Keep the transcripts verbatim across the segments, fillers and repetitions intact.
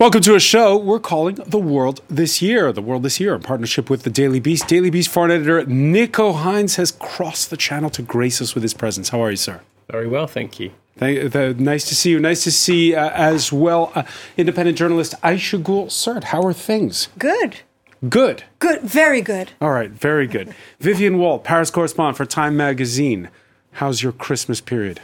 Welcome to a show we're calling The World This Year. The World This Year, in partnership with the Daily Beast. Daily Beast foreign editor Nico Hines has crossed the channel to grace us with his presence. How are you, sir? Very well, thank you. Thank, the, nice to see you. Nice to see uh, as well uh, independent journalist Aisha Ghul Sert. How are things? Good. Good. Good. Very good. All right. Very good. Vivienne Walt, Paris correspondent for Time magazine. How's your Christmas period?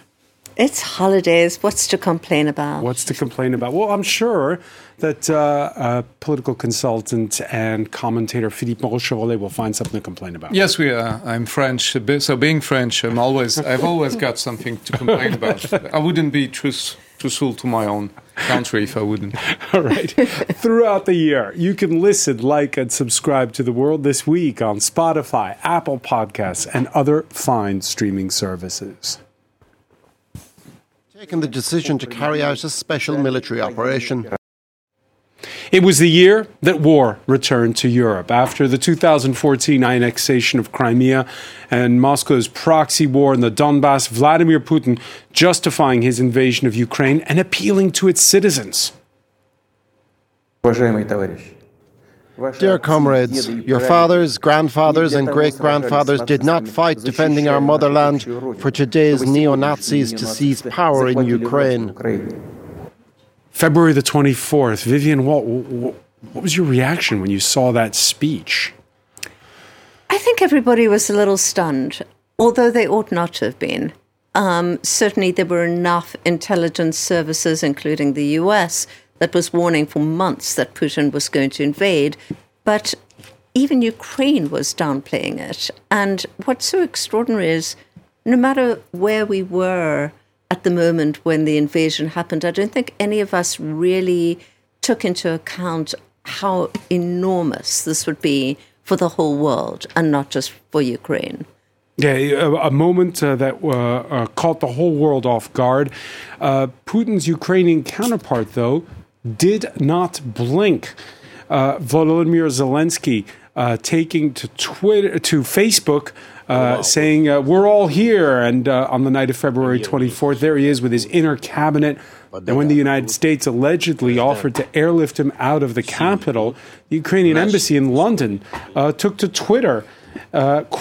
It's holidays. What's to complain about? What's to complain about? Well, I'm sure that uh, uh, political consultant and commentator Philippe Moreau-Chevalier will find something to complain about. Yes, we are. I'm French, so being French, I'm always I've always got something to complain about. I wouldn't be truthful. To soul to my own country if I wouldn't. All right. Throughout the year, you can listen, like, and subscribe to The World This Week on Spotify, Apple Podcasts, and other fine streaming services. Taken the decision to carry out a special military operation. It was the year that war returned to Europe. After the two thousand fourteen annexation of Crimea and Moscow's proxy war in the Donbass, Vladimir Putin justifying his invasion of Ukraine and appealing to its citizens. Dear comrades, your fathers, grandfathers and great-grandfathers did not fight defending our motherland for today's neo-Nazis to seize power in Ukraine. February the twenty-fourth, Vivienne Walt, what was your reaction when you saw that speech? I think everybody was a little stunned, although they ought not to have been. Um, certainly there were enough intelligence services, including the U S, that was warning for months that Putin was going to invade. But even Ukraine was downplaying it. And what's so extraordinary is no matter where we were at the moment when the invasion happened, I don't think any of us really took into account how enormous this would be for the whole world and not just for Ukraine. Yeah, a, a moment uh, that uh, uh, caught the whole world off guard. Uh, Putin's Ukrainian counterpart, though, did not blink. Uh, Volodymyr Zelensky uh, taking to Twitter, to Facebook, Uh, wow. saying, uh, we're all here. And uh, on the night of February twenty-fourth, there he is with his inner cabinet. And when the United States allegedly offered to airlift him out of the capital, the Ukrainian embassy in London uh, took to Twitter, uh,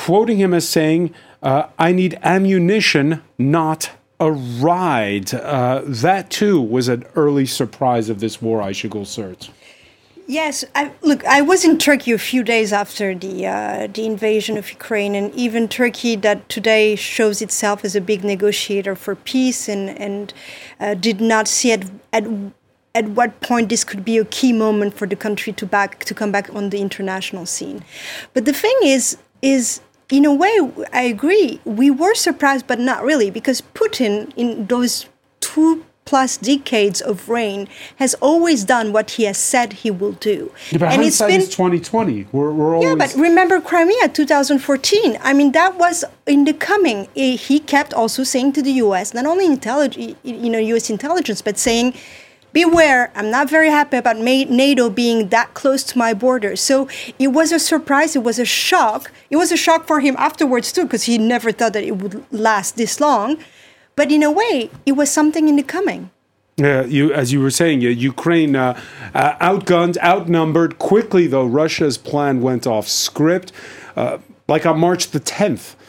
quoting him as saying, uh, I need ammunition, not a ride. Uh, that, too, was an early surprise of this war, Aisha Ghul Sert. Yes, I, look, I was in Turkey a few days after the uh, the invasion of Ukraine, and even Turkey that today shows itself as a big negotiator for peace and, and uh, did not see at, at at what point this could be a key moment for the country to back to come back on the international scene. But the thing is, is in a way, I agree, we were surprised, but not really, because Putin, in those two plus decades of reign, has always done what he has said he will do. Yeah, but and it's been twenty twenty. We're, we're always... Yeah, but remember Crimea, two thousand fourteen. I mean, that was in the coming. He kept also saying to the U S, not only intelligence, you know, U S intelligence, but saying, beware, I'm not very happy about NATO being that close to my border. So it was a surprise. It was a shock. It was a shock for him afterwards, too, because he never thought that it would last this long. But in a way, it was something in the coming. Yeah, you, as you were saying, uh, Ukraine uh, uh, outgunned, outnumbered. Quickly, though, Russia's plan went off script. Uh, like on March the tenth, uh,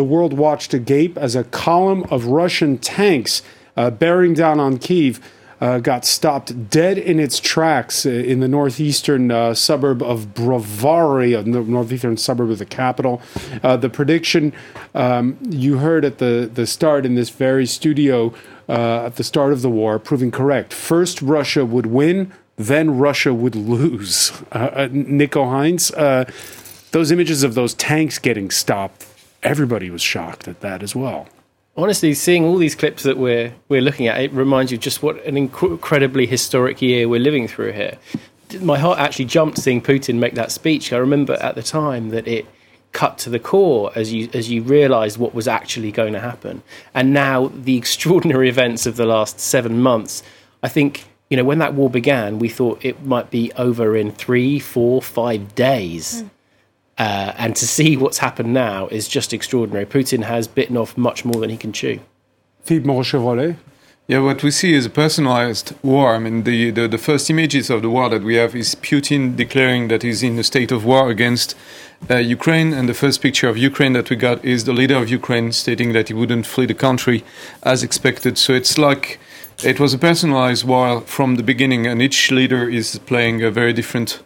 the world watched agape as a column of Russian tanks uh, bearing down on Kyiv uh, got stopped dead in its tracks in the northeastern uh, suburb of Brovary, the northeastern suburb of the capital. Uh, the prediction um, you heard at the, the start in this very studio uh, at the start of the war proving correct. First, Russia would win, then Russia would lose. Uh, uh, Nico Hines, uh, those images of those tanks getting stopped, everybody was shocked at that as well. Honestly, seeing all these clips that we're we're looking at, it reminds you just what an inc- incredibly historic year we're living through here. My heart actually jumped seeing Putin make that speech. I remember at the time that it cut to the core as you as you realised what was actually going to happen. And now the extraordinary events of the last seven months, I think, you know, when that war began, we thought it might be over in three, four, five days. Mm. Uh, and to see what's happened now is just extraordinary. Putin has bitten off much more than he can chew. Philippe Moreau-Chevalier? Yeah, what we see is a personalized war. I mean, the, the, the first images of the war that we have is Putin declaring that he's in a state of war against uh, Ukraine. And the first picture of Ukraine that we got is the leader of Ukraine stating that he wouldn't flee the country as expected. So it's like it was a personalized war from the beginning, and each leader is playing a very different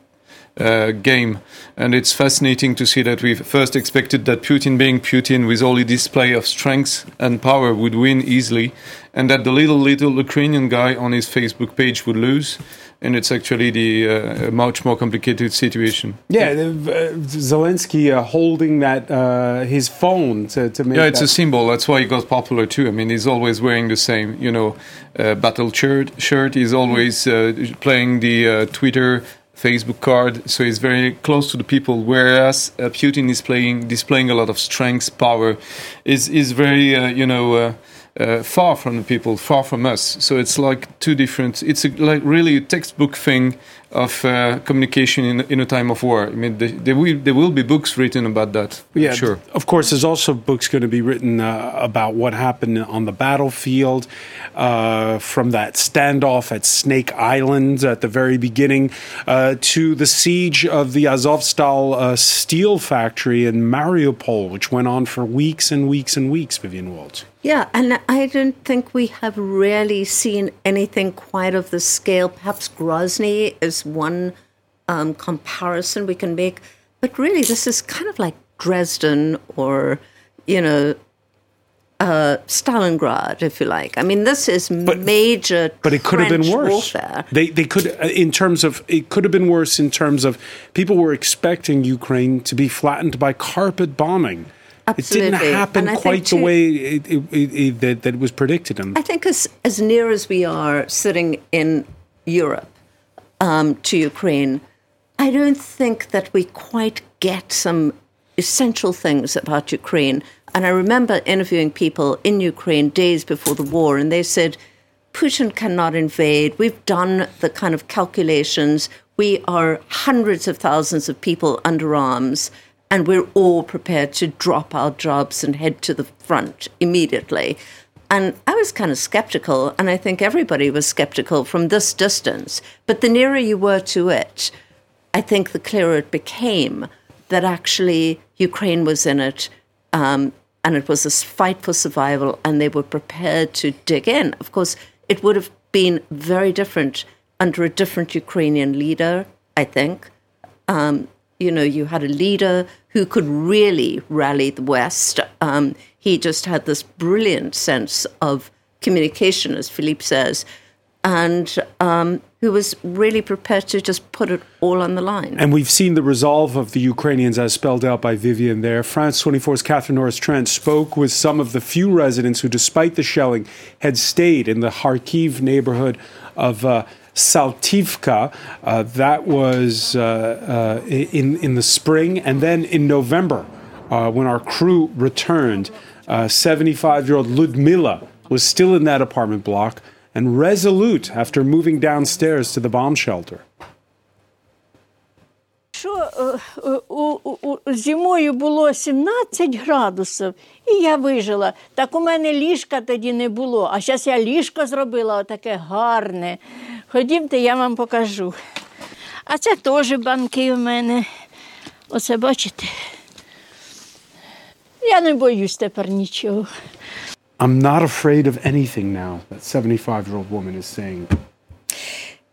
Uh, game. And it's fascinating to see that we first expected that Putin, being Putin, with all the display of strength and power, would win easily, and that the little, little Ukrainian guy on his Facebook page would lose. And it's actually the uh, much more complicated situation. Yeah, uh, Zelensky uh, holding that uh, his phone to, to make. Yeah, it's that a symbol. That's why he got popular too. I mean, he's always wearing the same, you know, uh, battle shirt. Shirt. He's always uh, playing the uh, Twitter, Facebook card, so he's very close to the people, whereas uh, Putin is playing, displaying a lot of strength, power, is is very, uh, you know, uh, uh, far from the people, far from us. So it's like two different, it's a, like really a textbook thing of uh, communication in, in a time of war. I mean, the, the, we, there will be books written about that. Yeah, sure. Of course, there's also books going to be written uh, about what happened on the battlefield, uh, from that standoff at Snake Island at the very beginning uh, to the siege of the Azovstal uh, steel factory in Mariupol, which went on for weeks and weeks and weeks, Vivienne Walt. Yeah, and I don't think we have really seen anything quite of the scale. Perhaps Grozny is one um, comparison we can make. But really, this is kind of like Dresden or, you know, uh, Stalingrad, if you like. I mean, this is but, major trench warfare. But it could have been worse. They, they could, in terms of, it could have been worse in terms of people were expecting Ukraine to be flattened by carpet bombing. Absolutely. It didn't happen and quite too, the way it, it, it, it, that, that was predicted. And I think as, as near as we are sitting in Europe um, to Ukraine, I don't think that we quite get some essential things about Ukraine. And I remember interviewing people in Ukraine days before the war, and they said, Putin cannot invade. We've done the kind of calculations. We are hundreds of thousands of people under arms. And we're all prepared to drop our jobs and head to the front immediately. And I was kind of skeptical, and I think everybody was skeptical from this distance. But the nearer you were to it, I think the clearer it became that actually Ukraine was in it, um, and it was this fight for survival, and they were prepared to dig in. Of course, it would have been very different under a different Ukrainian leader, I think. Um, you know, you had a leader who could really rally the West. Um, he just had this brilliant sense of communication, as Philippe says, and um, who was really prepared to just put it all on the line. And we've seen the resolve of the Ukrainians as spelled out by Vivienne there. France twenty-four's Catherine Norris-Trent spoke with some of the few residents who, despite the shelling, had stayed in the Kharkiv neighborhood of uh, Saltivka, uh, that was uh, uh, in, in the spring. And then in November, uh, when our crew returned, uh, seventy-five-year-old Ludmila was still in that apartment block and resolute after moving downstairs to the bomb shelter. Що зимою було сімнадцять градусів, і я вижила. Так у мене ліжка тоді не було, а зараз я ліжко зробила, отаке гарне. Ходімте, я вам покажу. А це теж банки в мене. Оце бачите? Я не боюсь тепер нічого. I'm not afraid of anything now, that seventy-five-year-old woman is saying.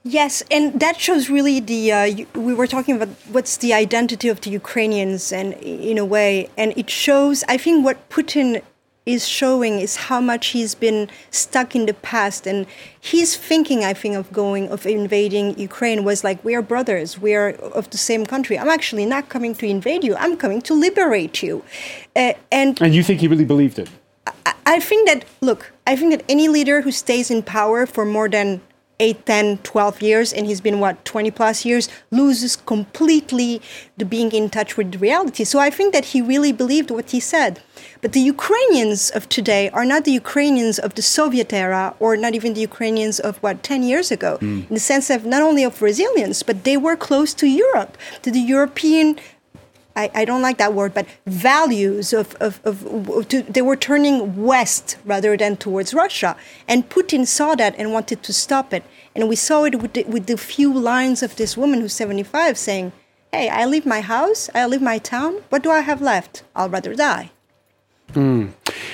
Yes, and that shows really the, uh, we were talking about what's the identity of the Ukrainians and in a way, and it shows, I think what Putin is showing is how much he's been stuck in the past, and his thinking, I think, of going, of invading Ukraine was like, we are brothers, we are of the same country. I'm actually not coming to invade you, I'm coming to liberate you. Uh, and, and you think he really believed it? I, I think that, look, I think that any leader who stays in power for more than eight, ten, twelve years, and he's been, what, twenty plus years, loses completely the being in touch with reality. So I think that he really believed what he said. But the Ukrainians of today are not the Ukrainians of the Soviet era or not even the Ukrainians of, what, ten years ago, mm. in the sense of not only of resilience, but they were close to Europe, to the European I, I don't like that word, but values of, of, of to, they were turning west rather than towards Russia. And Putin saw that and wanted to stop it. And we saw it with the, with the few lines of this woman who's seventy-five saying, hey, I leave my house, I leave my town, what do I have left? I'll rather die. Mm.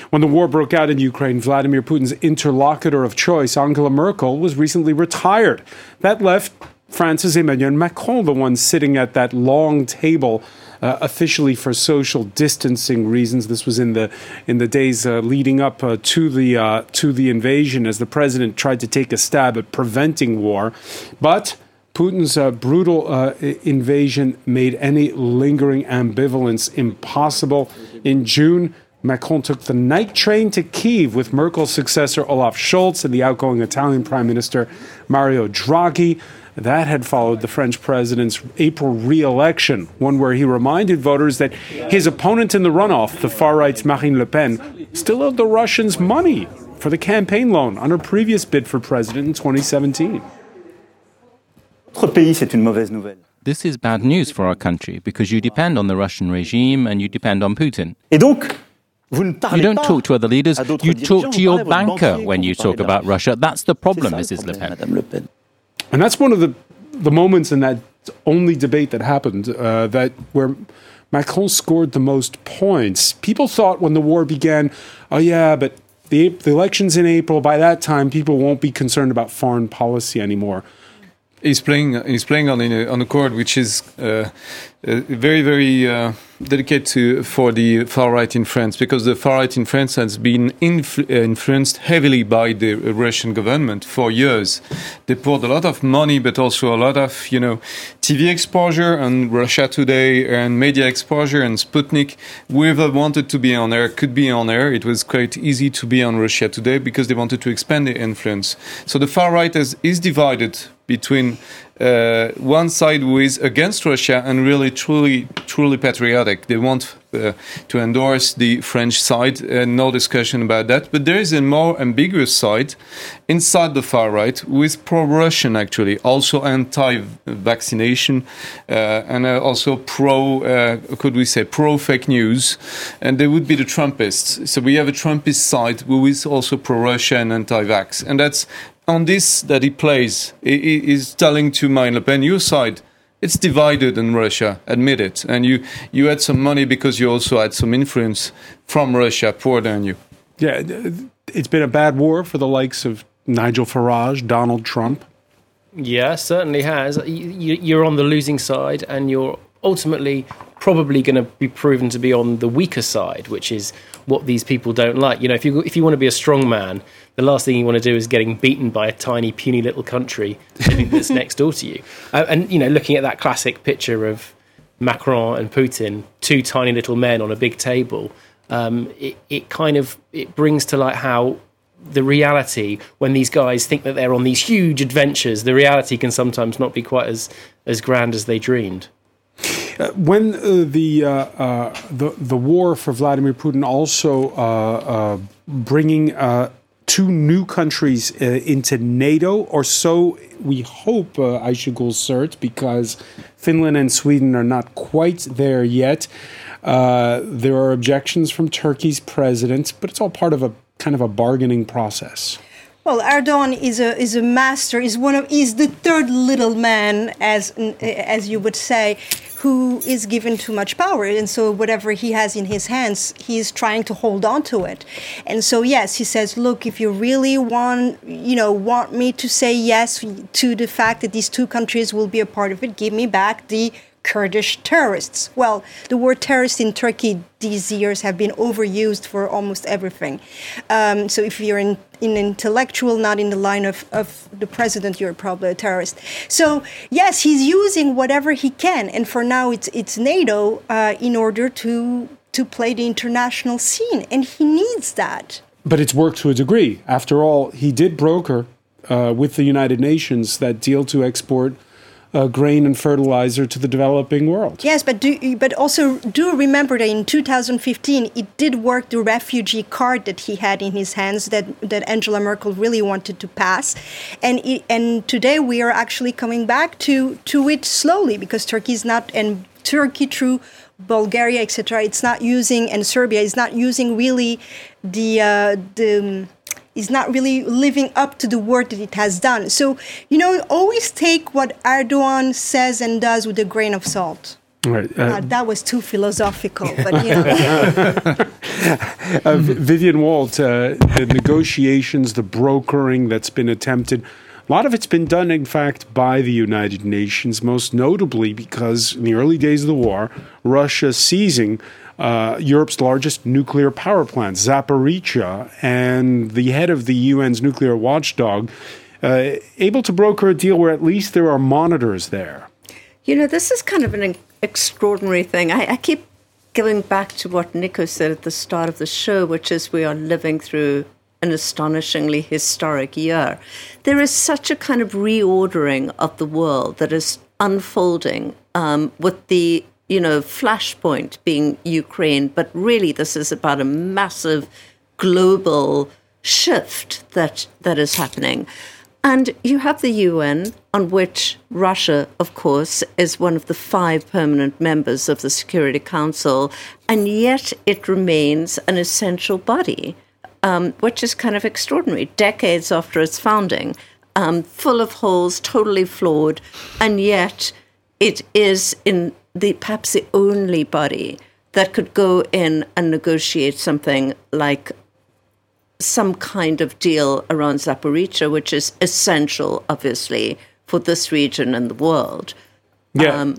When the war broke out in Ukraine, Vladimir Putin's interlocutor of choice, Angela Merkel, was recently retired. That left France's Emmanuel Macron, the one sitting at that long table, uh, officially for social distancing reasons. This was in the in the days uh, leading up uh, to the uh, to the invasion, as the president tried to take a stab at preventing war, but Putin's uh, brutal uh, invasion made any lingering ambivalence impossible. In June, Macron took the night train to Kyiv with Merkel's successor Olaf Scholz and the outgoing Italian Prime Minister Mario Draghi. That had followed the French president's April re-election, one where he reminded voters that his opponent in the runoff, the far-right's Marine Le Pen, still owed the Russians money for the campaign loan on her previous bid for president in twenty seventeen. This is bad news for our country because you depend on the Russian regime and you depend on Putin. You don't talk to other leaders, you talk to your banker when you talk about Russia. That's the problem, Missus Le Pen. And that's one of the, the moments in that only debate that happened, uh, that where Macron scored the most points. People thought when the war began, oh yeah, but the, the election's in April, by that time people won't be concerned about foreign policy anymore. He's playing, he's playing on, a, on a chord which is uh, uh, very, very uh, delicate to, for the far-right in France, because the far-right in France has been influ- influenced heavily by the Russian government for years. They poured a lot of money, but also a lot of, you know, T V exposure and Russia Today and media exposure and Sputnik. Whoever wanted to be on air could be on air. It was quite easy to be on Russia Today because they wanted to expand their influence. So the far-right is, is divided between uh, one side who is against Russia and really truly truly patriotic. They want uh, to endorse the French side, and uh, no discussion about that. But there is a more ambiguous side inside the far right who is pro-Russian, actually, also anti-vaccination uh, and uh, also pro, uh, could we say, pro-fake news. And they would be the Trumpists. So we have a Trumpist side who is also pro-Russia and anti-vax. And that's on this that he plays, he is telling to Marine Le Pen, your side, it's divided in Russia, admit it. And you, you had some money because you also had some influence from Russia poured on you. Yeah, it's been a bad war for the likes of Nigel Farage, Donald Trump. Yeah, certainly has. You're on the losing side and you're ultimately probably going to be proven to be on the weaker side, which is what these people don't like. You know, if you if you want to be a strong man, the last thing you want to do is getting beaten by a tiny, puny little country that's next door to you. Uh, and, you know, looking at that classic picture of Macron and Putin, two tiny little men on a big table, um, it, it kind of it brings to light how the reality, when these guys think that they're on these huge adventures, the reality can sometimes not be quite as, as grand as they dreamed. Uh, when uh, the, uh, uh, the the war for Vladimir Putin also uh, uh, bringing uh, two new countries uh, into NATO, or so we hope, uh, Aisha Ghul Sert, because Finland and Sweden are not quite there yet. Uh, there are objections from Turkey's president, but it's all part of a kind of a bargaining process. Well, Erdogan is a is a master. Is one of is the third little man, as as you would say, who is given too much power, and so whatever he has in his hands, he is trying to hold on to it. And so yes, he says, look, if you really want, you know, want me to say yes to the fact that these two countries will be a part of it, give me back the Kurdish terrorists. Well, the word terrorist in Turkey these years have been overused for almost everything. Um, so if you're in, in intellectual, not in the line of, of the president, you're probably a terrorist. So yes, he's using whatever he can. And for now, it's it's NATO uh, in order to to play the international scene. And he needs that. But it's worked to a degree. After all, he did broker uh, with the United Nations that deal to export Uh, grain and fertilizer to the developing world. Yes, but do, but also do remember that in two thousand fifteen, it did work the refugee card that he had in his hands that, that Angela Merkel really wanted to pass. And it, and today we are actually coming back to, to it slowly because Turkey is not, and Turkey through Bulgaria, et cetera. It's not using, and Serbia is not using really the uh, the. Is not really living up to the work that it has done. So, you know, always take what Erdogan says and does with a grain of salt. Right. Uh, uh, that was too philosophical, but you know. uh, Vivienne Walt, uh, the negotiations, the brokering that's been attempted, a lot of it's been done, in fact, by the United Nations, most notably because in the early days of the war, Russia seizing Uh, Europe's largest nuclear power plant, Zaporizhzhia, and the head of the U N's nuclear watchdog, uh, able to broker a deal where at least there are monitors there. You know, this is kind of an extraordinary thing. I, I keep going back to what Nico said at the start of the show, which is we are living through an astonishingly historic year. There is such a kind of reordering of the world that is unfolding um, with the you know, flashpoint being Ukraine, but really this is about a massive global shift that that is happening. And you have the U N, on which Russia, of course, is one of the five permanent members of the Security Council, and yet it remains an essential body, um, which is kind of extraordinary, decades after its founding, um, full of holes, totally flawed, and yet it is in... The, perhaps the only body that could go in and negotiate something like some kind of deal around Zaporizhzhia, which is essential, obviously, for this region and the world. Yeah, um,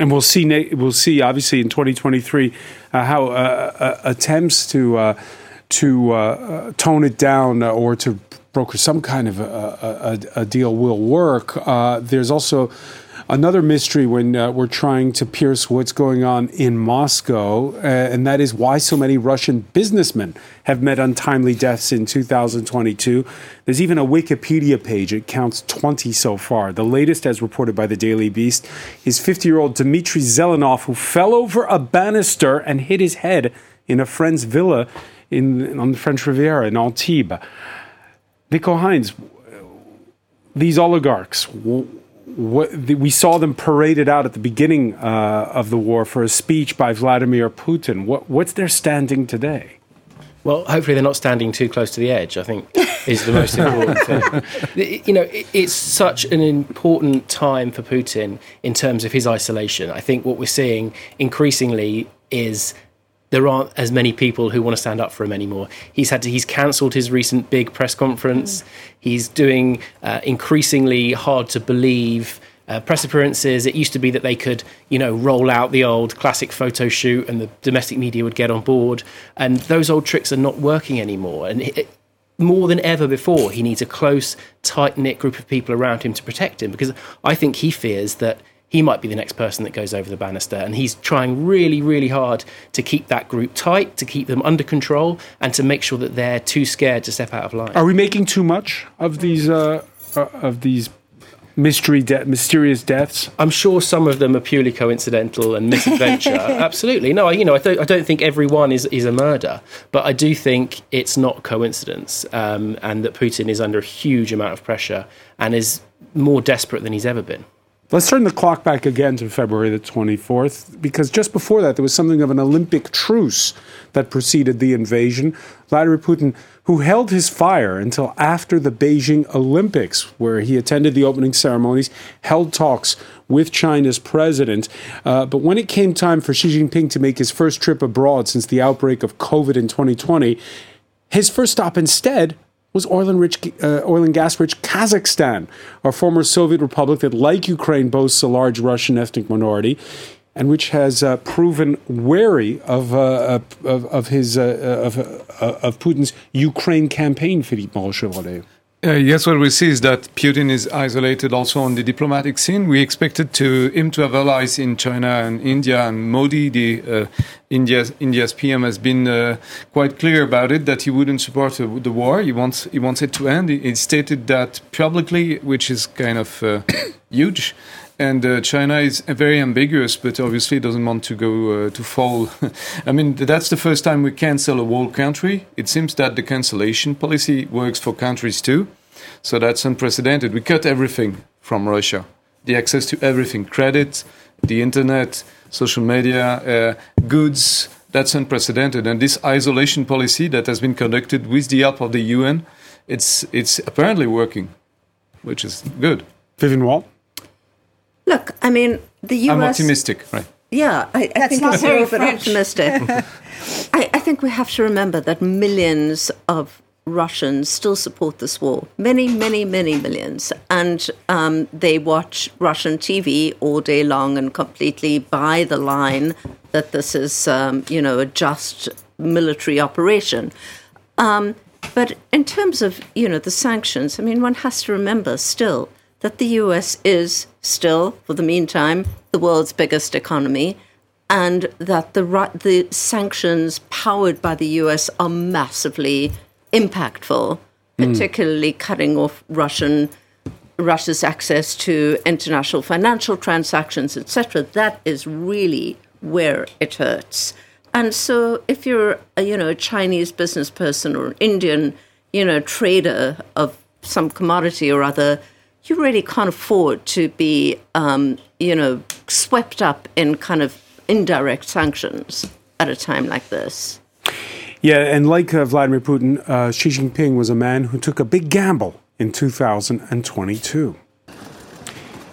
and we'll see. We'll see, obviously, in twenty twenty-three uh, how uh, uh, attempts to uh, to uh, tone it down or to broker some kind of a, a, a deal will work. Uh, there's also another mystery when uh, we're trying to pierce what's going on in Moscow, uh, and that is why so many Russian businessmen have met untimely deaths in two thousand twenty-two. There's even a Wikipedia page. It counts twenty so far. The latest, as reported by the Daily Beast, is fifty-year-old Dmitry Zelenov, who fell over a banister and hit his head in a friend's villa in on the French Riviera in Antibes. Nico Hines, these oligarchs... W- What, we saw them paraded out at the beginning uh, of the war for a speech by Vladimir Putin. What, what's their standing today? Well, hopefully they're not standing too close to the edge, I think, is the most important thing. You know, it, it's such an important time for Putin in terms of his isolation. I think what we're seeing increasingly is... there aren't as many people who want to stand up for him anymore. He's had to, he's cancelled his recent big press conference. Mm. He's doing uh, increasingly hard to believe uh, press appearances. It used to be that they could, you know, roll out the old classic photo shoot and the domestic media would get on board. And those old tricks are not working anymore. And it, more than ever before, he needs a close, tight-knit group of people around him to protect him, because I think he fears that he might be the next person that goes over the banister. And he's trying really, really hard to keep that group tight, to keep them under control, and to make sure that they're too scared to step out of line. Are we making too much of these uh, of these mystery de- mysterious deaths? I'm sure some of them are purely coincidental and misadventure. Absolutely. No, you know, I, th- I don't think everyone is, is a murder. But I do think it's not coincidence, um, and that Putin is under a huge amount of pressure and is more desperate than he's ever been. Let's turn the clock back again to February the twenty-fourth, because just before that, there was something of an Olympic truce that preceded the invasion. Vladimir Putin, who held his fire until after the Beijing Olympics, where he attended the opening ceremonies, held talks with China's president. Uh, but when it came time for Xi Jinping to make his first trip abroad since the outbreak of COVID in twenty twenty, his first stop instead was oil and, rich, uh, oil and gas-rich Kazakhstan, a former Soviet republic that, like Ukraine, boasts a large Russian ethnic minority, and which has uh, proven wary of uh, of, of his uh, of, uh, of Putin's Ukraine campaign. Philippe Moreau-Chevalier. Uh, yes, what we see is that Putin is isolated also on the diplomatic scene. We expected to him to have allies in China and India, and Modi, the uh, India's, India's P M, has been uh, quite clear about it, that he wouldn't support uh, the war. He wants he wants it to end. He, he stated that publicly, which is kind of uh, huge. And uh, China is very ambiguous, but obviously doesn't want to go uh, to fall. I mean, that's the first time we cancel a whole country. It seems that the cancellation policy works for countries too. So that's unprecedented. We cut everything from Russia. The access to everything, credit, the internet, social media, uh, goods. That's unprecedented. And this isolation policy that has been conducted with the help of the U N, it's it's apparently working, which is good. Vivienne Walt? Look, I mean, the U S... I'm optimistic, right? Yeah, I, I think it's very optimistic. I, I think we have to remember that millions of Russians still support this war. Many, many, many millions. And um, they watch Russian T V all day long and completely buy the line that this is, um, you know, a just military operation. Um, but in terms of, you know, the sanctions, I mean, one has to remember still that the U S is still, for the meantime, the world's biggest economy, and that the the sanctions powered by the U S are massively impactful, particularly mm. cutting off Russian Russia's access to international financial transactions, et cetera. That is really where it hurts. And so, if you're a, you know a Chinese business person or an Indian you know trader of some commodity or other, you really can't afford to be, um, you know, swept up in kind of indirect sanctions at a time like this. Yeah, and like uh, Vladimir Putin, uh, Xi Jinping was a man who took a big gamble in two thousand twenty-two.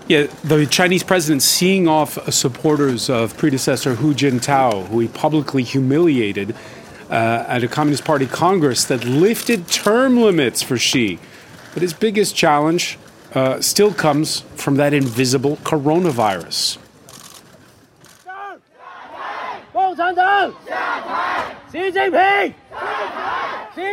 Yeah, the Chinese president seeing off supporters of predecessor Hu Jintao, who he publicly humiliated uh, at a Communist Party Congress that lifted term limits for Xi. But his biggest challenge... Uh, still comes from that invisible coronavirus.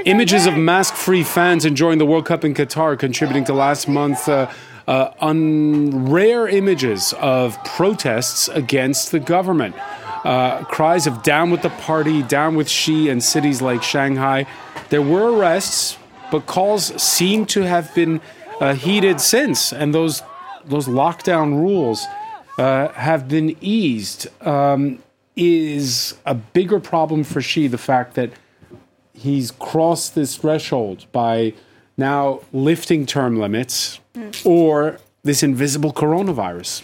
Images of mask-free fans enjoying the World Cup in Qatar, contributing to last month's uh, uh, un- rare images of protests against the government. Uh, cries of down with the party, down with Xi in cities like Shanghai. There were arrests, but calls seem to have been Uh, heated since, and those those lockdown rules uh, have been eased. Um, is a bigger problem for Xi the fact that he's crossed this threshold by now lifting term limits, mm. or this invisible coronavirus?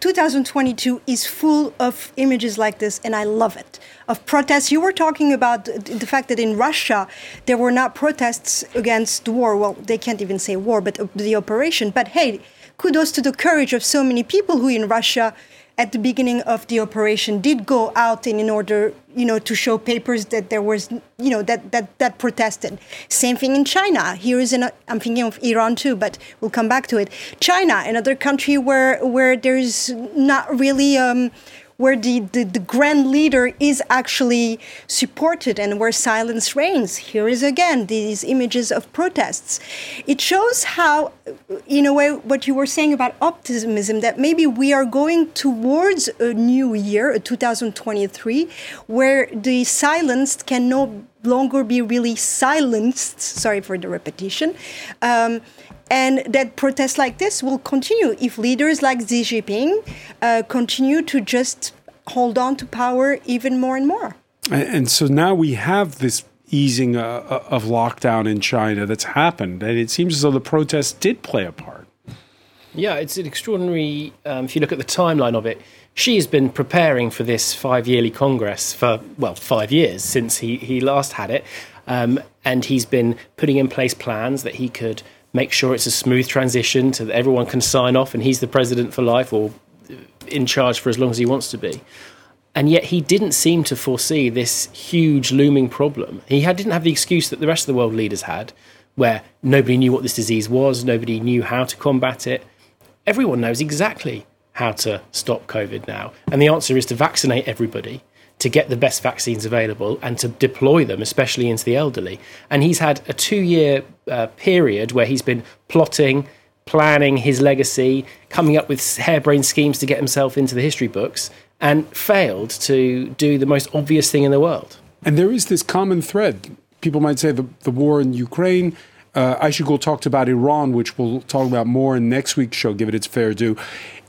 two thousand twenty-two is full of images like this, and I love it, of protests. You were talking about the fact that in Russia, there were not protests against the war. Well, they can't even say war, but the operation. But hey, kudos to the courage of so many people who in Russia, at the beginning of the operation, did go out in, in order, you know, to show papers that there was, you know, that that that protested. Same thing in China. Here is an, I'm thinking of Iran too, but we'll come back to it. China, another country where where there's not really, um, where the, the, the grand leader is actually supported and where silence reigns. Here is again these images of protests. It shows how, in a way, what you were saying about optimism, that maybe we are going towards a new year, two thousand twenty-three, where the silenced can no longer be really silenced, sorry for the repetition, um, and that protests like this will continue if leaders like Xi Jinping uh, continue to just hold on to power even more and more. And so now we have this easing uh, of lockdown in China that's happened. And it seems as though the protests did play a part. Yeah, it's an extraordinary, um, if you look at the timeline of it, Xi has been preparing for this five-yearly Congress for, well, five years since he, he last had it. Um, and he's been putting in place plans that he could make sure it's a smooth transition so that everyone can sign off and he's the president for life or in charge for as long as he wants to be. And yet he didn't seem to foresee this huge looming problem. He had, didn't have the excuse that the rest of the world leaders had, where nobody knew what this disease was, nobody knew how to combat it. Everyone knows exactly how to stop COVID now. And the answer is to vaccinate everybody, to get the best vaccines available and to deploy them, especially into the elderly. And he's had a two-year uh, period where he's been plotting, planning his legacy, coming up with harebrained schemes to get himself into the history books, and failed to do the most obvious thing in the world. And there is this common thread. People might say the, the war in Ukraine. Uh, Aisha Ghul talked about Iran, which we'll talk about more in next week's show, give it its fair due.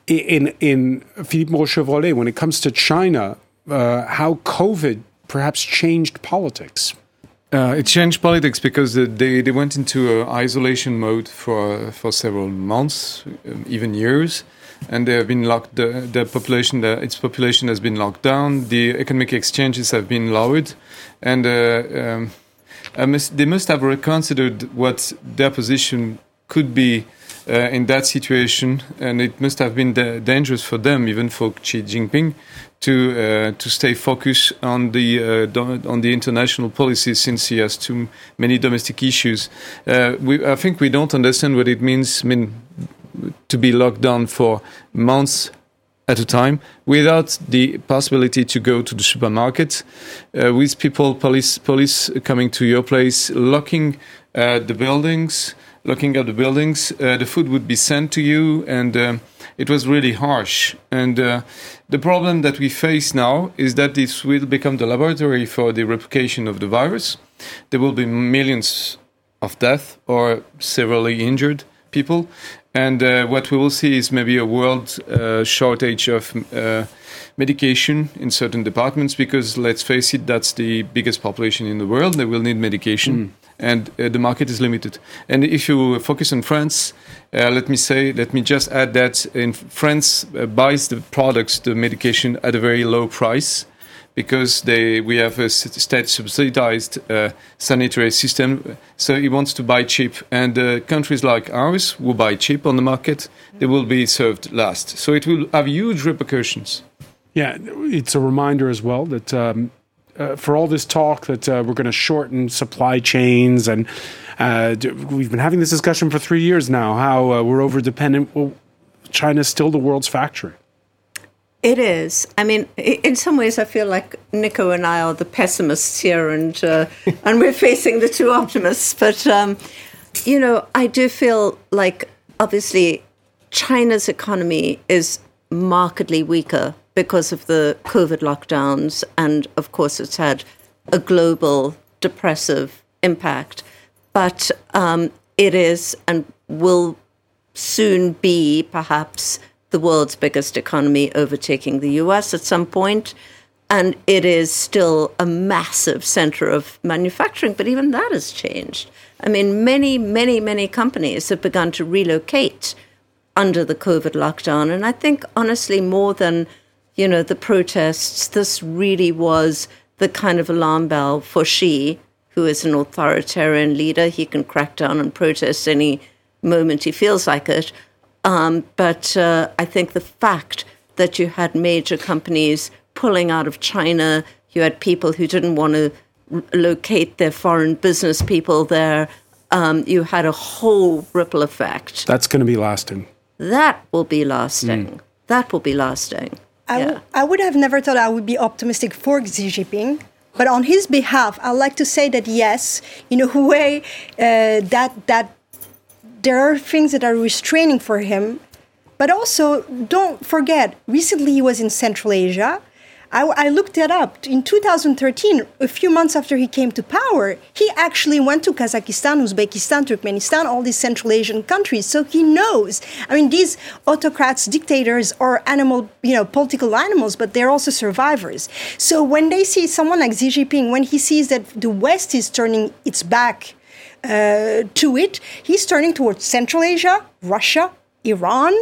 In, in Philippe Moreau-Chevalier, when it comes to China, Uh, how COVID perhaps changed politics. Uh, it changed politics because they, they went into uh, isolation mode for for several months, even years. and they have been locked. The, the population, the, its population has been locked down. The economic exchanges have been lowered, and uh, um, I must, they must have reconsidered what their position could be uh, in that situation, and it must have been da- dangerous for them, even for Xi Jinping, to uh, to stay focused on the uh, dom- on the international policy, since he has too many domestic issues. Uh, we, I think we don't understand what it means. I mean, to be locked down for months at a time without the possibility to go to the supermarket, uh, with people, police, police coming to your place, locking uh, the buildings. Looking at the buildings, uh, the food would be sent to you, and uh, it was really harsh. And uh, the problem that we face now is that this will become the laboratory for the replication of the virus. There will be millions of deaths or severely injured people. And uh, what we will see is maybe a world uh, shortage of uh, medication in certain departments, because, let's face it, that's the biggest population in the world. They will need medication. Mm. And uh, the market is limited. And if you focus on France, uh, let me say, let me just add that in France uh, buys the products, the medication, at a very low price, because they we have a state-subsidized uh, sanitary system, so it wants to buy cheap. And uh, countries like ours, who buy cheap on the market, they will be served last. So it will have huge repercussions. Yeah, it's a reminder as well that... Um Uh, for all this talk that uh, we're going to shorten supply chains, and uh, do, we've been having this discussion for three years now, how uh, we're over-dependent. Well, China's still the world's factory. It is. I mean, in some ways, I feel like Nico and I are the pessimists here, and uh, and we're facing the two optimists. But, um, you know, I do feel like, obviously, China's economy is markedly weaker because of the COVID lockdowns, and of course it's had a global depressive impact. But um, it is and will soon be perhaps the world's biggest economy, overtaking the U S at some point. And it is still a massive center of manufacturing, but even that has changed. I mean, many, many, many companies have begun to relocate under the COVID lockdown. And I think, honestly, more than... you know, the protests, this really was the kind of alarm bell for Xi, who is an authoritarian leader. He can crack down on protests any moment he feels like it. Um, but uh, I think the fact that you had major companies pulling out of China, you had people who didn't want to r- locate their foreign business people there, um, you had a whole ripple effect. That's going to be lasting. That will be lasting. Mm. That will be lasting. I, w- yeah. I would have never thought I would be optimistic for Xi Jinping, but on his behalf, I'd like to say that yes, in a way, uh, that that there are things that are restraining for him. But also, don't forget, recently he was in Central Asia. I, I looked that up. In two thousand thirteen, a few months after he came to power, he actually went to Kazakhstan, Uzbekistan, Turkmenistan, all these Central Asian countries. So he knows. I mean, these autocrats, dictators are animal, you know, political animals, but they're also survivors. So when they see someone like Xi Jinping, when he sees that the West is turning its back uh, to it, he's turning towards Central Asia, Russia, Iran.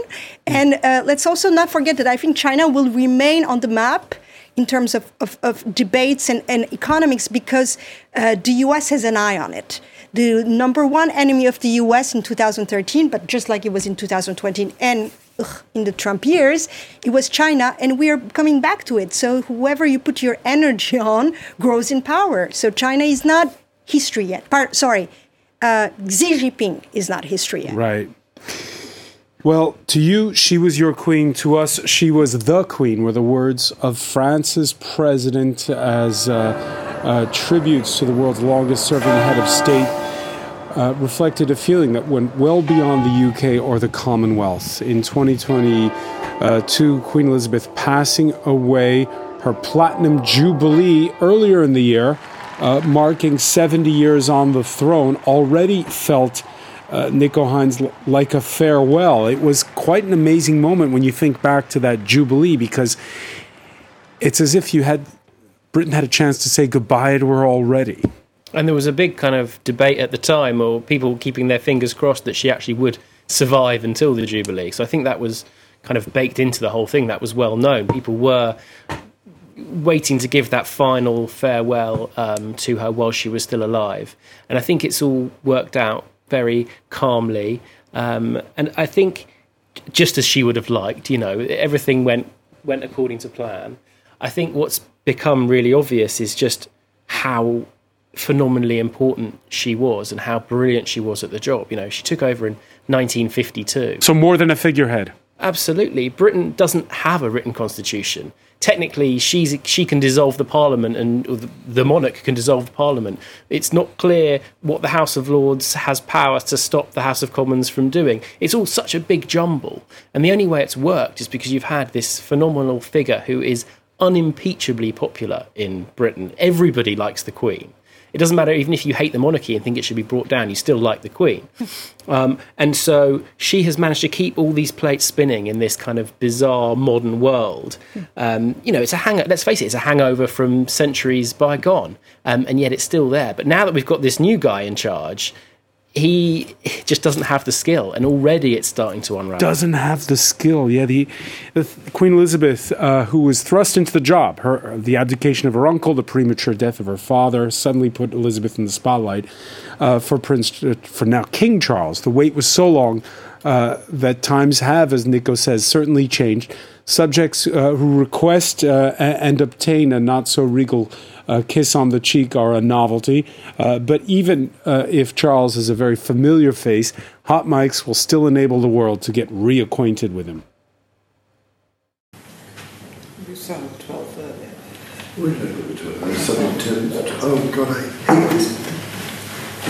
And uh, let's also not forget that I think China will remain on the map in terms of, of, of debates and, and economics, because uh, the U S has an eye on it. The number one enemy of the U S in two thousand thirteen, but just like it was in two thousand twenty and ugh, in the Trump years, it was China, and we are coming back to it. So whoever you put your energy on grows in power. So China is not history yet. Par- sorry, uh, Xi Jinping is not history yet. Right. Well, to you, she was your queen. To us, she was the queen, were the words of France's president as uh, uh, tributes to the world's longest-serving head of state, uh, reflected a feeling that went well beyond the U K or the Commonwealth. In twenty twenty-two, Queen Elizabeth passing away, her platinum jubilee earlier in the year, uh, marking seventy years on the throne, already felt Uh, Nico Hines, like a farewell. It was quite an amazing moment when you think back to that jubilee, because it's as if you had Britain had a chance to say goodbye to her already. And there was a big kind of debate at the time, or people keeping their fingers crossed that she actually would survive until the jubilee. So I think that was kind of baked into the whole thing. That was well known. People were waiting to give that final farewell um, to her while she was still alive. And I think it's all worked out very calmly. Um, and I think just as she would have liked, you know, everything went went according to plan. I think what's become really obvious is just how phenomenally important she was and how brilliant she was at the job. You know, she took over in nineteen fifty-two. So more than a figurehead. Absolutely. Britain doesn't have a written constitution. Technically, she's, she can dissolve the parliament and the, the monarch can dissolve the parliament. It's not clear what the House of Lords has power to stop the House of Commons from doing. It's all such a big jumble. And the only way it's worked is because you've had this phenomenal figure who is unimpeachably popular in Britain. Everybody likes the Queen. It doesn't matter, even if you hate the monarchy and think it should be brought down, you still like the Queen. Um, and so she has managed to keep all these plates spinning in this kind of bizarre modern world. Um, you know, it's a hangover, let's face it, it's a hangover from centuries bygone, um, and yet it's still there. But now that we've got this new guy in charge, he just doesn't have the skill, and already it's starting to unravel. Doesn't have the skill, yeah. The, the Queen Elizabeth, uh, who was thrust into the job, her the abdication of her uncle, the premature death of her father, suddenly put Elizabeth in the spotlight uh, for Prince, uh, for now King Charles. The wait was so long uh, that times have, as Nico says, certainly changed. Subjects uh, who request uh, and obtain a not so regal A kiss on the cheek are a novelty, uh, but even uh, if Charles is a very familiar face, hot mics will still enable the world to get reacquainted with him. You sounded twelve earlier. We know I sounded ten. Oh God, I hate it.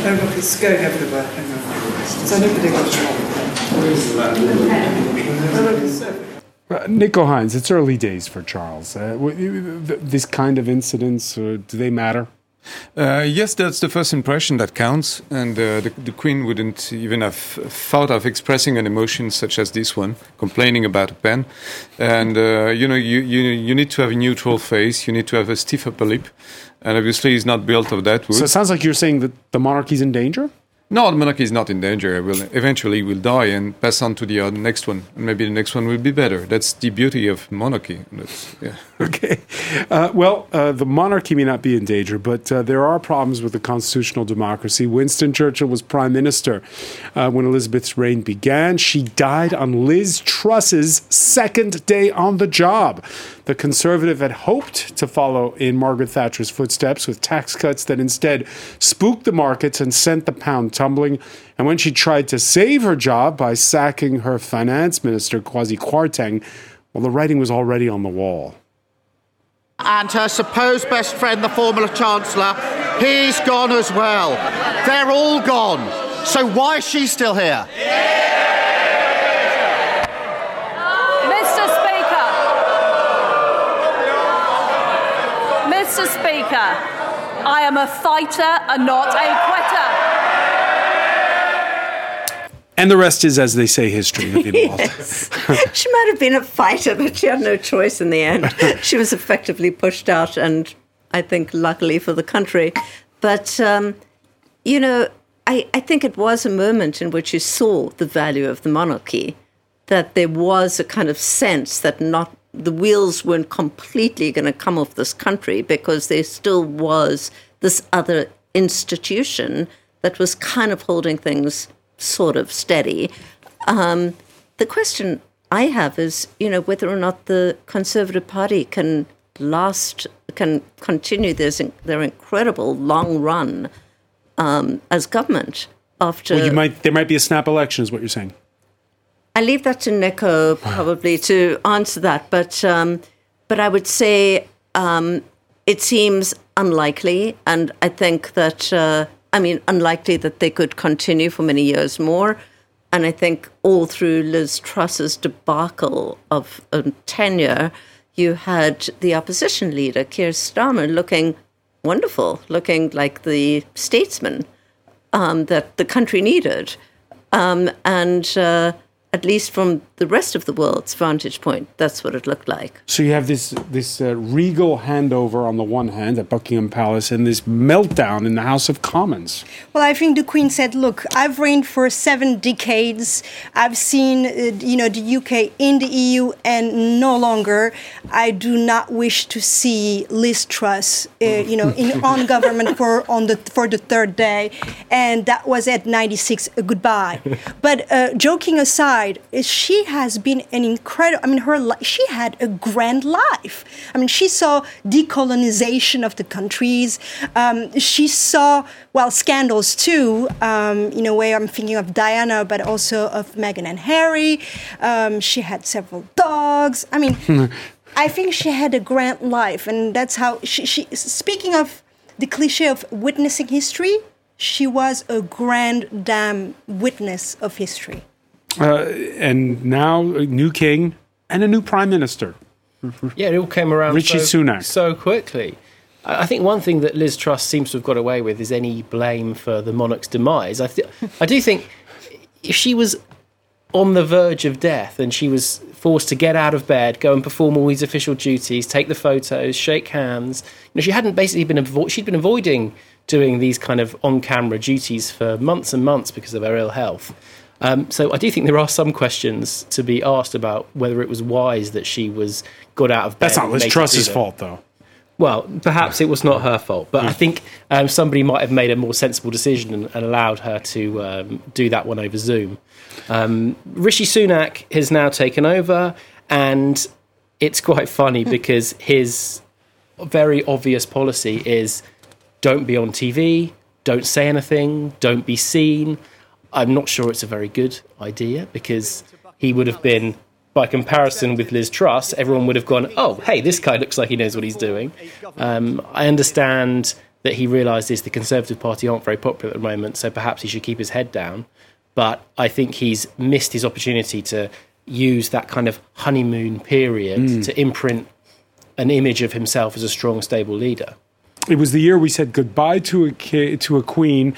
Oh look, it's going everywhere. Hang on. Has anybody got trouble? Where is that? Oh look, Uh, Nico Hines, it's early days for Charles. Uh, w- th- this kind of incidents, uh, do they matter? Uh, yes, that's the first impression that counts, and uh, the, the Queen wouldn't even have thought of expressing an emotion such as this one, complaining about a pen. And uh, you know, you, you you need to have a neutral face, you need to have a stiff upper lip, and obviously he's not built of that wood. So it sounds like you're saying that the monarchy's in danger? No, the monarchy is not in danger. It will eventually will die and pass on to the uh, next one. And maybe the next one will be better. That's the beauty of monarchy. That's, yeah. Okay. Uh, well, uh, the monarchy may not be in danger, but uh, there are problems with the constitutional democracy. Winston Churchill was prime minister uh, when Elizabeth's reign began. She died on Liz Truss's second day on the job. The Conservative had hoped to follow in Margaret Thatcher's footsteps with tax cuts that instead spooked the markets and sent the pound tumbling. And when she tried to save her job by sacking her finance minister, Kwasi Kwarteng, well, the writing was already on the wall. And her supposed best friend, the former Chancellor, he's gone as well. They're all gone. So why is she still here? Yeah. Mister Speaker, I am a fighter and not a quitter. And the rest is, as they say, history. Yes. She might have been a fighter, but she had no choice in the end. She was effectively pushed out, and I think luckily for the country. But, um, you know, I, I think it was a moment in which you saw the value of the monarchy, that there was a kind of sense that not the wheels weren't completely going to come off this country, because there still was this other institution that was kind of holding things sort of steady. Um, the question I have is, you know, whether or not the Conservative Party can last, can continue this, their incredible long run um, as government after... Well, you might, there might be a snap election is what you're saying. I leave that to Nico probably to answer that, but um, but I would say um, it seems unlikely, and I think that, uh, I mean, unlikely that they could continue for many years more, and I think all through Liz Truss's debacle of um, tenure, you had the opposition leader, Keir Starmer, looking wonderful, looking like the statesman um, that the country needed, um, and... Uh, at least from the rest of the world's vantage point, that's what it looked like. So you have this this uh, regal handover on the one hand at Buckingham Palace and this meltdown in the House of Commons. Well, I think the Queen said, look, I've reigned for seven decades. I've seen, uh, you know, the U K in the E U and no longer. I do not wish to see Liz Truss, uh, you know, in on government for, on the, for the third day. And that was at ninety-six, uh, goodbye. But uh, joking aside, she has been an incredible, I mean, her li- she had a grand life. I mean, she saw decolonization of the countries. Um, she saw, well, scandals too. Um, in a way, I'm thinking of Diana, but also of Meghan and Harry. Um, she had several dogs. I mean, I think she had a grand life. And that's how she, she speaking of the cliche of witnessing history, she was a grand damn witness of history. Uh, and now a new king and a new prime minister. Yeah, it all came around Richie so, Sunak. so quickly. I think one thing that Liz Truss seems to have got away with is any blame for the monarch's demise. I, th- I do think if she was on the verge of death and she was forced to get out of bed, go and perform all these official duties, take the photos, shake hands. You know, she hadn't basically been avo- she'd been avoiding doing these kind of on-camera duties for months and months because of her ill health. Um, so I do think there are some questions to be asked about whether it was wise that she was got out of bed. That's not Liz Truss's fault, though. Well, perhaps it was not her fault, but I think um, somebody might have made a more sensible decision and, and allowed her to um, do that one over Zoom. Um, Rishi Sunak has now taken over, and it's quite funny because his very obvious policy is don't be on T V, don't say anything, don't be seen. I'm not sure it's a very good idea because he would have been, by comparison with Liz Truss, everyone would have gone, oh, hey, this guy looks like he knows what he's doing. Um, I understand that he realises the Conservative Party aren't very popular at the moment, so perhaps he should keep his head down. But I think he's missed his opportunity to use that kind of honeymoon period mm. to imprint an image of himself as a strong, stable leader. It was the year we said goodbye to a ki- to a queen.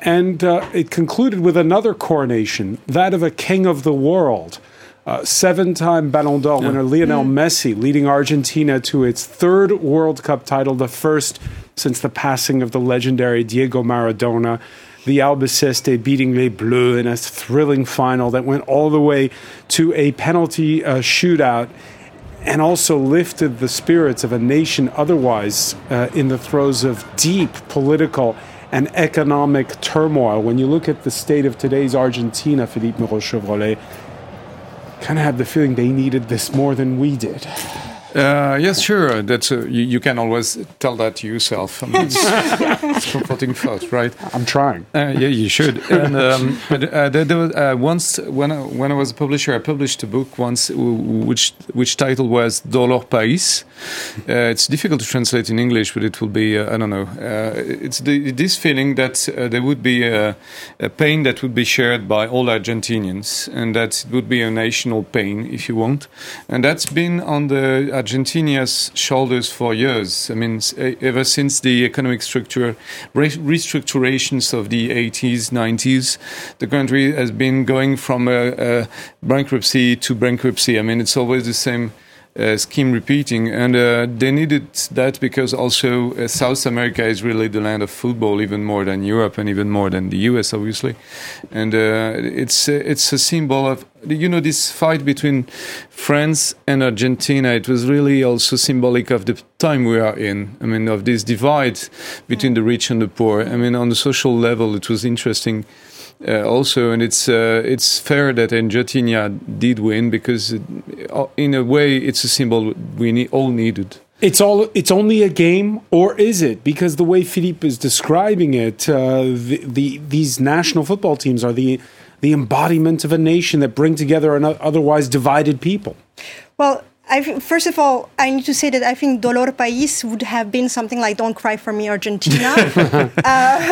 And uh, it concluded with another coronation, that of a king of the world. Uh, seven-time Ballon d'Or winner yeah. Lionel yeah. Messi leading Argentina to its third World Cup title, the first since the passing of the legendary Diego Maradona. The Albiceste beating Les Bleus in a thrilling final that went all the way to a penalty uh, shootout and also lifted the spirits of a nation otherwise uh, in the throes of deep political and economic turmoil. When you look at the state of today's Argentina, Philippe Moreau-Chevalier, kind of had the feeling they needed this more than we did. Uh, yes, sure. That's a, you, you can always tell that to yourself. I mean, it's, it's comforting thought, right? I'm trying. Uh, yeah, you should. And, um, but uh, there, there was, uh, once, when I, when I was a publisher, I published a book once, which which title was Dolor País. Uh, it's difficult to translate in English, but it will be uh, I don't know. Uh, it's the, this feeling that uh, there would be a, a pain that would be shared by all Argentinians, and that it would be a national pain, if you want, and that's been on the Argentina's shoulders for years. I mean, ever since the economic structure re- restructurations of the eighties, nineties, the country has been going from a, a bankruptcy to bankruptcy. I mean, it's always the same uh, scheme repeating, and uh, they needed that because also uh, South America is really the land of football, even more than Europe and even more than the U S, obviously. And uh, it's uh, it's a symbol of, you know, this fight between France and Argentina. It was really also symbolic of the time we are in. I mean, of this divide between the rich and the poor. I mean, on the social level, it was interesting uh, also. And it's uh, it's fair that Argentina did win because, it, in a way, it's a symbol we ne- all needed. It's all. It's only a game, or is it? Because the way Philippe is describing it, uh, the, the these national football teams are the the embodiment of a nation that bring together an otherwise divided people. Well, I, first of all, I need to say that I think Dolor País would have been something like Don't Cry For Me, Argentina. uh,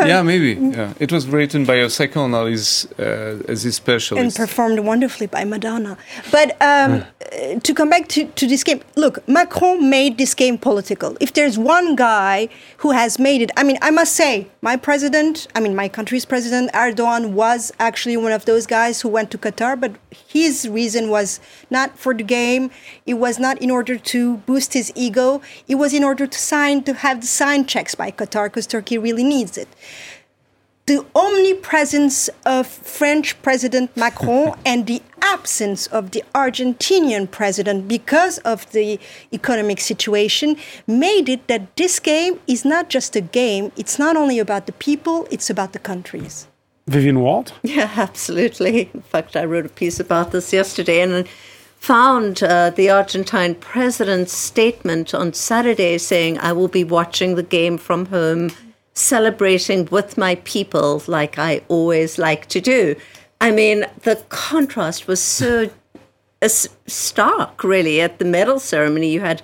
yeah, maybe. Yeah. It was written by a psychoanalyst uh, as a specialist. And performed wonderfully by Madonna. But um, mm. to come back to, to this game, look, Macron made this game political. If there's one guy who has made it, I mean, I must say, my president, I mean, my country's president, Erdogan, was actually one of those guys who went to Qatar, but his reason was not for the game. It was was not in order to boost his ego. It was in order to sign, to have the sign checks by Qatar, because Turkey really needs it. The omnipresence of French President Macron and the absence of the Argentinian president because of the economic situation made it that this game is not just a game. It's not only about the people, it's about the countries. Vivienne Walt? Yeah, absolutely. In fact, I wrote a piece about this yesterday, and found uh, the Argentine president's statement on Saturday saying, I will be watching the game from home, celebrating with my people like I always like to do. I mean, the contrast was so uh, stark, really. At the medal ceremony, you had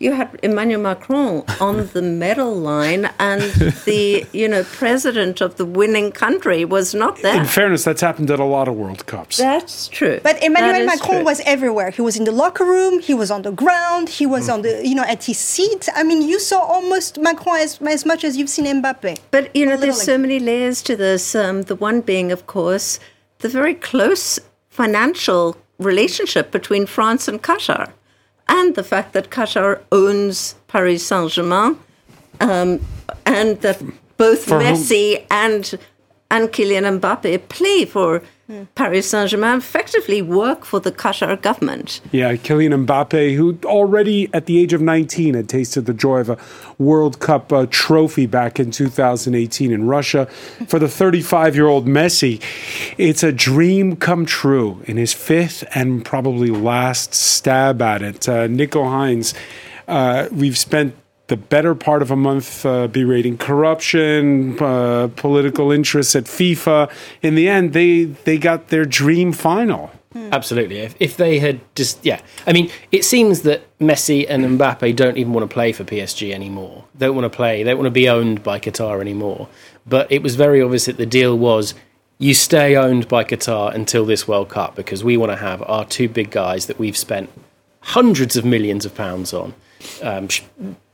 you had Emmanuel Macron on the medal line, and the you know president of the winning country was not there. In fairness, that's happened at a lot of World Cups. That's true. But Emmanuel Macron true. was everywhere. He was in the locker room. He was on the ground. He was mm. on the you know at his seat. I mean, you saw almost Macron as, as much as you've seen Mbappé. But you know, there's like so many layers to this. Um, the one being, of course, the very close financial relationship between France and Qatar. And the fact that Qatar owns Paris Saint-Germain, um, and that both for Messi whom? and and Kylian Mbappé play for yeah. Paris Saint-Germain, effectively work for the Qatar government. Yeah, Kylian Mbappé, who already at the age of nineteen had tasted the joy of a World Cup uh, trophy back in two thousand eighteen in Russia. For the thirty-five-year-old Messi, it's a dream come true in his fifth and probably last stab at it. Uh, Nico Hines, uh, we've spent the better part of a month uh, berating corruption, uh, political interests at FIFA. In the end, they they got their dream final. Mm. Absolutely. If, if they had just, yeah. I mean, it seems that Messi and Mbappe don't even want to play for P S G anymore. They don't want to play. They don't want to be owned by Qatar anymore. But it was very obvious that the deal was, you stay owned by Qatar until this World Cup, because we want to have our two big guys that we've spent hundreds of millions of pounds on, um, sh-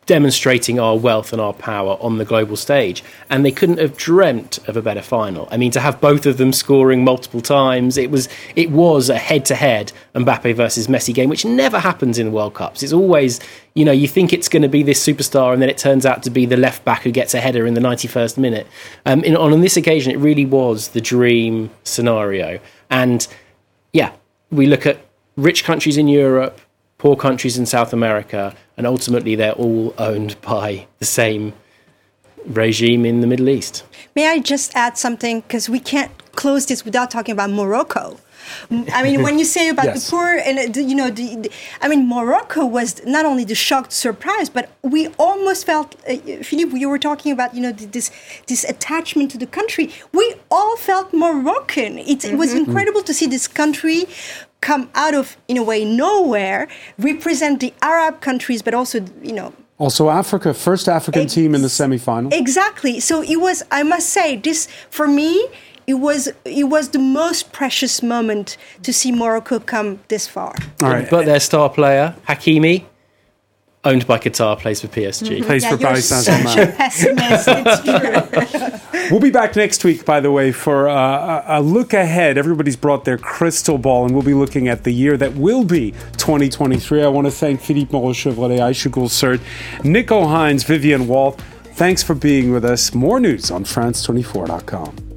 demonstrating our wealth and our power on the global stage. And they couldn't have dreamt of a better final. I mean, to have both of them scoring multiple times, it was it was a head-to-head Mbappe versus Messi game, which never happens in the World Cups. It's always, you know, you think it's going to be this superstar, and then it turns out to be the left-back who gets a header in the ninety-first minute. Um, in, on this occasion, it really was the dream scenario. And, yeah, we look at rich countries in Europe, poor countries in South America, and ultimately they're all owned by the same regime in the Middle East. May I just add something? Because we can't close this without talking about Morocco. I mean, when you say about yes. the poor, and you know, the, the, I mean, Morocco was not only the shocked surprise, but we almost felt, uh, Philippe, you were talking about, you know, this this attachment to the country. We all felt Moroccan. It, mm-hmm. it was incredible to see this country come out of, in a way, nowhere, represent the Arab countries, but also, you know, also Africa, first African ex- team in the semifinal. Exactly. So it was, I must say, this for me. It was it was the most precious moment to see Morocco come this far. All right. But their star player, Hakimi, owned by Qatar, plays for P S G. Mm-hmm. Plays yeah, for Paris Saint-Germain. You're such a pessimist, it's true. We'll be back next week, by the way, for uh, a look ahead. Everybody's brought their crystal ball, and we'll be looking at the year that will be twenty twenty-three. I want to thank Philippe Moreau-Chevalier, Aisha Ghul Sert, Nico Hines, Vivienne Walt. Thanks for being with us. More news on France twenty-four dot com.